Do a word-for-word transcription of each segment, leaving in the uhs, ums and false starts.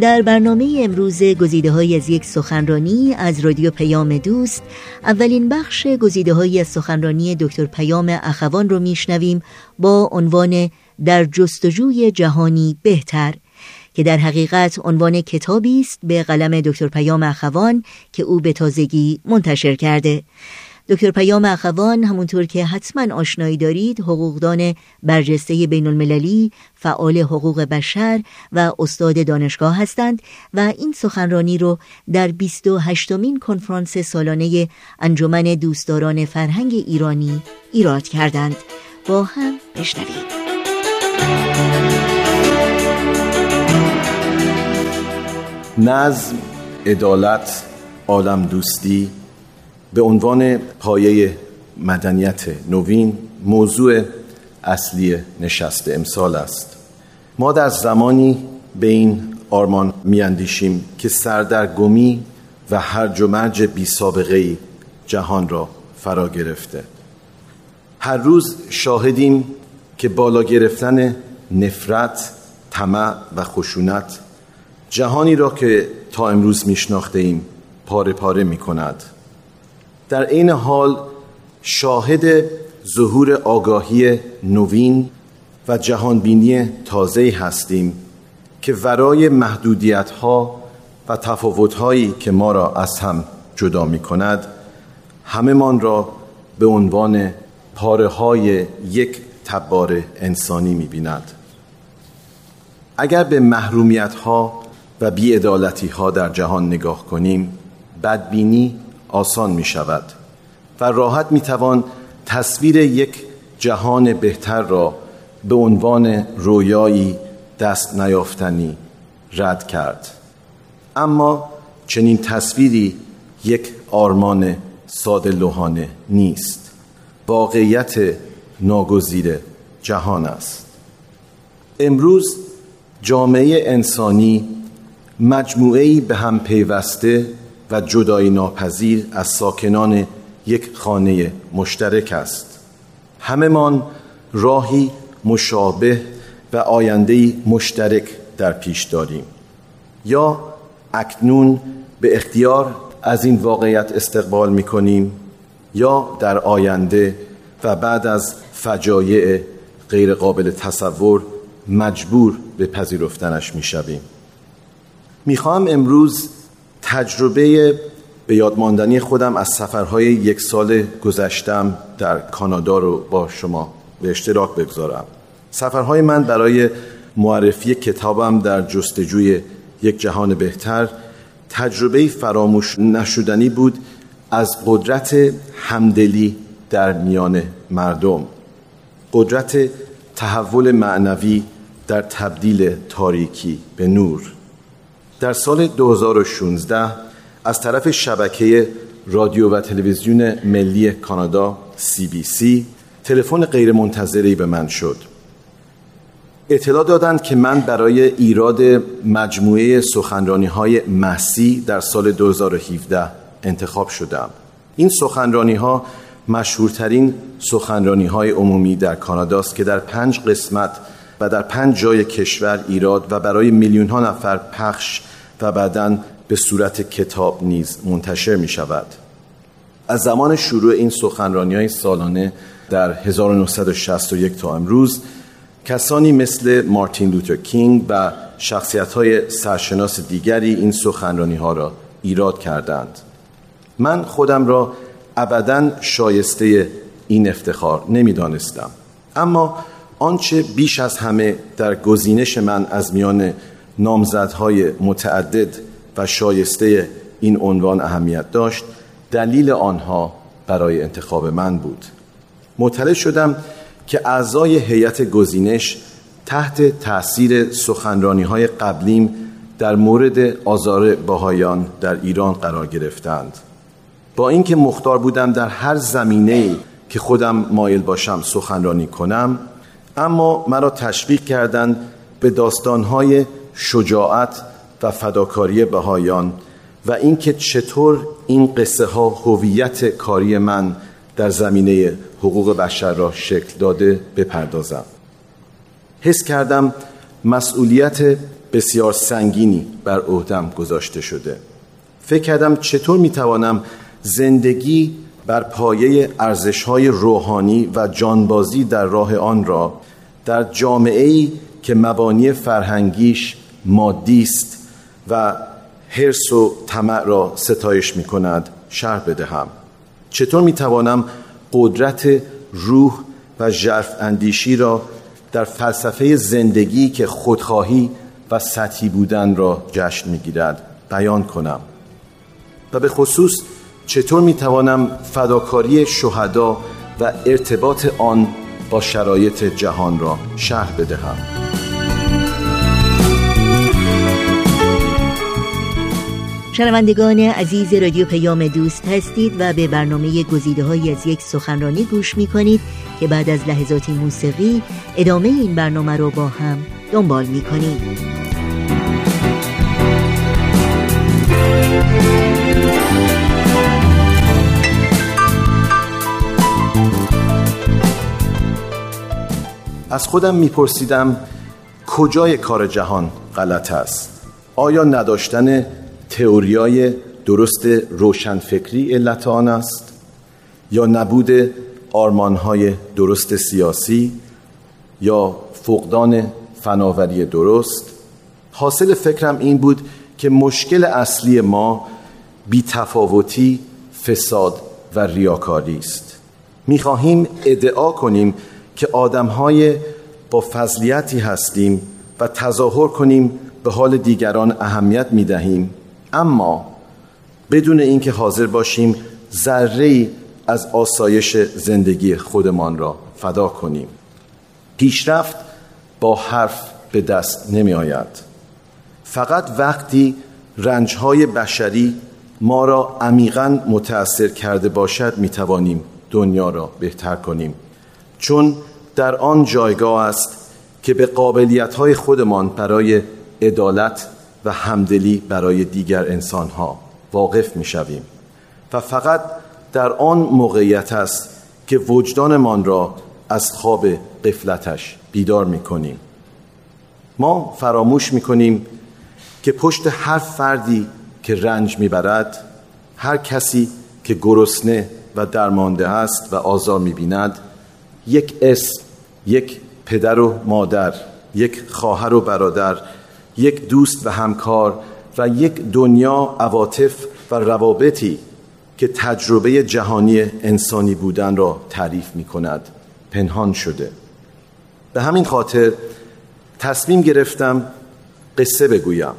در برنامه امروز گزیده‌هایی از یک سخنرانی از رادیو پیام دوست، اولین بخش گزیده‌هایی از سخنرانی دکتر پیام اخوان رو میشنویم با عنوان در جستجوی جهانی بهتر، که در حقیقت عنوان کتابی است به قلم دکتر پیام اخوان که او به تازگی منتشر کرده. دکتر پیام اخوان، همونطور که حتما آشنایی دارید، حقوقدان برجسته بین المللی، فعال حقوق بشر و استاد دانشگاه هستند و این سخنرانی رو در بیست و هشتمین کنفرانس سالانه انجمن دوستداران فرهنگ ایرانی ایراد کردند. با هم بشنوید. نظم، عدالت، عالم دوستی به عنوان پایه مدنیت نوین موضوع اصلی نشست امسال است. ما در زمانی به این آرمان می‌اندیشیم که سردرگمی و هرج و مرج بی‌سابقه‌ای جهان را فرا گرفته. هر روز شاهدیم که بالا گرفتن نفرت، طمع و خشونت جهانی را که تا امروز میشناختیم پاره پاره می‌کند. در این حال شاهد ظهور آگاهی نوین و جهانبینی تازه‌ای هستیم که ورای محدودیت‌ها و تفاوت‌هایی که ما را از هم جدا می‌کند، همه‌مان را به عنوان پاره‌های یک تبار انسانی می‌بیند. اگر به محرومیت‌ها و بی‌عدالتی‌ها در جهان نگاه کنیم، بدبینی آسان می شود و راحت می توان تصویر یک جهان بهتر را به عنوان رویایی دست نیافتنی رد کرد. اما چنین تصویری یک آرمان ساده لوحانه نیست، واقعیت ناگزیر جهان است. امروز جامعه انسانی مجموعه‌ای به هم پیوسته و جدایی ناپذیر از ساکنان یک خانه مشترک است. همه‌مان راهی مشابه و آینده‌ای مشترک در پیش داریم. یا اکنون به اختیار از این واقعیت استقبال می‌کنیم، یا در آینده و بعد از فجایع غیرقابل تصور مجبور به پذیرفتنش می‌شویم. می‌خوام امروز تجربه به یادماندنی خودم از سفرهای یک سال گذشتم در کانادا رو با شما به اشتراک بگذارم. سفرهای من برای معرفی کتابم در جستجوی یک جهان بهتر تجربه فراموش نشدنی بود از قدرت همدلی در میان مردم، قدرت تحول معنوی در تبدیل تاریکی به نور. در سال دو هزار و شانزده از طرف شبکه رادیو و تلویزیون ملی کانادا سی بی سی تلفن غیر منتظری به من شد. اطلاع دادند که من برای ایراد مجموعه سخنرانی‌های مسیح در سال دو هزار و هفده انتخاب شدم. این سخنرانی‌ها مشهورترین سخنرانی‌های عمومی در کانادا است که در پنج قسمت و در پنج جای کشور ایراد و برای میلیون‌ها نفر پخش و بعداً به صورت کتاب نیز منتشر می شود. از زمان شروع این سخنرانی‌های سالانه در هزار و نهصد و شصت و یک تا امروز، کسانی مثل مارتین لوتر کینگ و شخصیت‌های سرشناس دیگری این سخنرانی‌ها را ایراد کردند. من خودم را ابداً شایسته این افتخار نمی‌دانستم، اما آنچه بیش از همه در گزینش من از میان نامزدهای متعدد و شایسته این عنوان اهمیت داشت، دلیل آنها برای انتخاب من بود. مطلع شدم که اعضای هیئت گزینش تحت تأثیر سخنرانی‌های قبلیم در مورد آزار بهائیان در ایران قرار گرفتند. با اینکه مختار بودم در هر زمینه‌ای که خودم مایل باشم سخنرانی کنم، اما مرا تشویق کردند به داستان‌های شجاعت و فداکاری بهائیان و اینکه چطور این قصه ها هویت کاری من در زمینه حقوق بشر را شکل داده بپردازم. حس کردم مسئولیت بسیار سنگینی بر عهدم گذاشته شده. فکر کردم چطور میتوانم زندگی بر پایه ارزش‌های روحانی و جانبازی در راه آن را در جامعه‌ای که مبانی فرهنگیش مادی است و حرص و طمع را ستایش می‌کند شرح بدهم. چطور میتوانم قدرت روح و ژرف اندیشی را در فلسفه زندگی که خودخواهی و سطحی بودن را جشن می‌گیرد بیان کنم و به خصوص چطور میتوانم فداکاری شهدا و ارتباط آن با شرایط جهان را شرح بدهم. شنوندگان عزیز رادیو پیام دوست هستید و به برنامه گزیده‌هایی از یک سخنرانی گوش می‌کنید که بعد از لحظات موسیقی ادامه این برنامه را با هم دنبال می‌کنید. از خودم میپرسیدم کجای کار جهان غلط است؟ آیا نداشتن تئوریای درست روشنفکری علت آن است؟ یا نبود آرمانهای درست سیاسی؟ یا فقدان فناوری درست؟ حاصل فکرم این بود که مشکل اصلی ما بی‌تفاوتی، فساد و ریاکاری است. میخواهیم ادعا کنیم که آدم‌های با فضیلتی هستیم و تظاهر کنیم به حال دیگران اهمیت می‌دهیم، اما بدون اینکه حاضر باشیم ذره‌ای از آسایش زندگی خودمان را فدا کنیم. پیشرفت با حرف به دست نمی‌آید. فقط وقتی رنج‌های بشری ما را عمیقاً متأثر کرده باشد می‌توانیم دنیا را بهتر کنیم، چون در آن جایگاه است که به قابلیت‌های خودمان برای عدالت و همدلی برای دیگر انسان‌ها واقف می‌شویم و فقط در آن موقعیت است که وجدانمان را از خواب غفلتش بیدار می‌کنیم. ما فراموش می‌کنیم که پشت هر فردی که رنج می‌برد، هر کسی که گرسنه و درمانده است و آزار می‌بیند، یک اسم، یک پدر و مادر، یک خواهر و برادر، یک دوست و همکار و یک دنیا عواطف و روابطی که تجربه جهانی انسانی بودن را تعریف می کند پنهان شده. به همین خاطر تصمیم گرفتم قصه بگویم،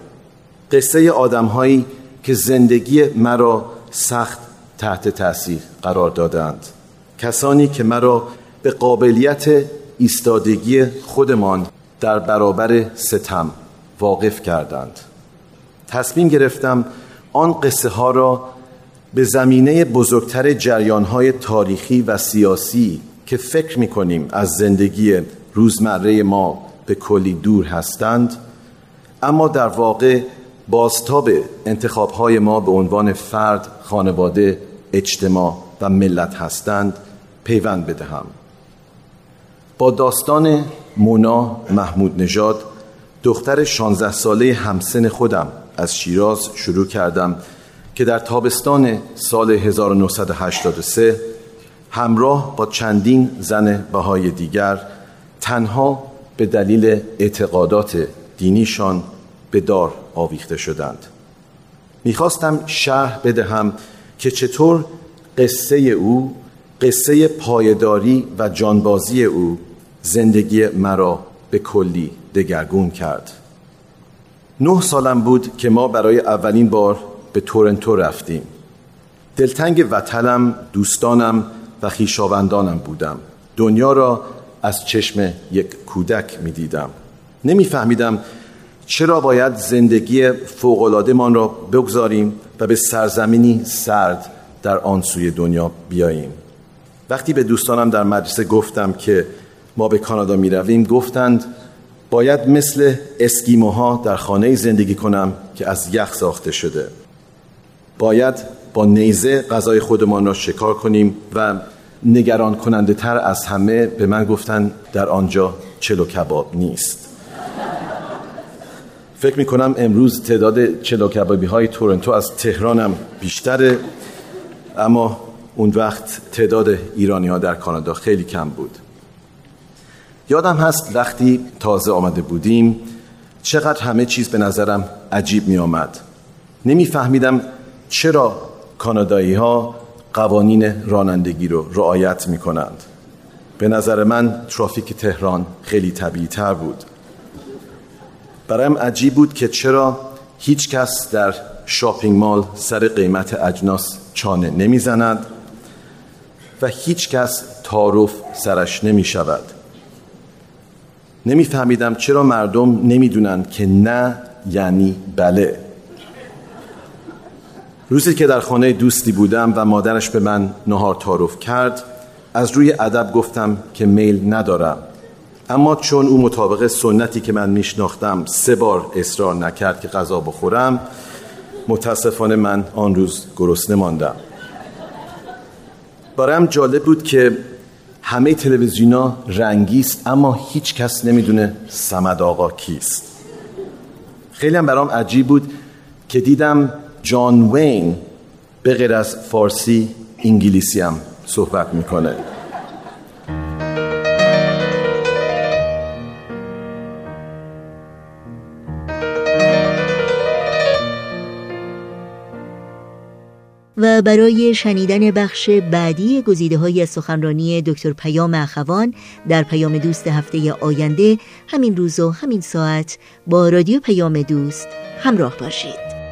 قصه آدم‌هایی که زندگی مرا سخت تحت تأثیر قرار دادند، کسانی که مرا به قابلیت ایستادگی خودمان در برابر ستم واقف کردند. تصمیم گرفتم آن قصه ها را به زمینه بزرگتر جریان‌های تاریخی و سیاسی که فکر می‌کنیم از زندگی روزمره ما به کلی دور هستند، اما در واقع بازتاب انتخاب‌های ما به عنوان فرد، خانواده، اجتماع و ملت هستند، پیوند بدهم. با داستان مونا محمود نژاد، دختر شانزده ساله همسن خودم از شیراز شروع کردم که در تابستان سال هزار و نهصد و هشتاد و سه همراه با چندین زن بهایی دیگر تنها به دلیل اعتقادات دینیشان به دار آویخته شدند. میخواستم شرح بدهم که چطور قصه او، قصه پایداری و جانبازی او زندگی مرا به کلی دگرگون کرد. نه سالم بود که ما برای اولین بار به تورنتو رفتیم. دلتنگ وطنم، دوستانم و خویشاوندانم بودم. دنیا را از چشم یک کودک می دیدم. نمی فهمیدم چرا باید زندگی فوق‌العاده مان را بگذاریم و به سرزمینی سرد در آن سوی دنیا بیاییم. وقتی به دوستانم در مدرسه گفتم که ما به کانادا می رویم، گفتند باید مثل اسکیموها در خانه زندگی کنم که از یخ ساخته شده. باید با نیزه غذای خودمان را شکار کنیم و نگران کننده تر از همه به من گفتند در آنجا چلو کباب نیست. فکر میکنم امروز تعداد چلو کبابی های تورنتو از تهران هم بیشتره، اما اون وقت تعداد ایرانی ها در کانادا خیلی کم بود. یادم هست وقتی تازه آمده بودیم چقدر همه چیز به نظرم عجیب می آمد. نمی فهمیدم چرا کانادایی ها قوانین رانندگی رو رعایت می کنند. به نظر من ترافیک تهران خیلی طبیعی تر بود. برایم عجیب بود که چرا هیچ کس در شاپینگ مال سر قیمت اجناس چانه نمی زند و هیچ کس تعارف سرش نمی شود. نمی فهمیدم چرا مردم نمی دونند که نه یعنی بله. روزی که در خانه دوستی بودم و مادرش به من نهار تعارف کرد، از روی ادب گفتم که میل ندارم، اما چون او مطابق سنتی که من میشناختم سه بار اصرار نکرد که غذا بخورم، متاسفانه من آن روز گرسنه ماندم. برایم جالب بود که همه تلویزیونا رنگیست اما هیچ کس نمیدونه صمد آقا کیست. خیلی هم برام عجیب بود که دیدم جان وین به غیر از فارسی انگلیسی هم صحبت میکنه. و برای شنیدن بخش بعدی گزیده‌های از سخنرانی دکتر پیام اخوان در پیام دوست هفته آینده، همین روز و همین ساعت با رادیو پیام دوست همراه باشید.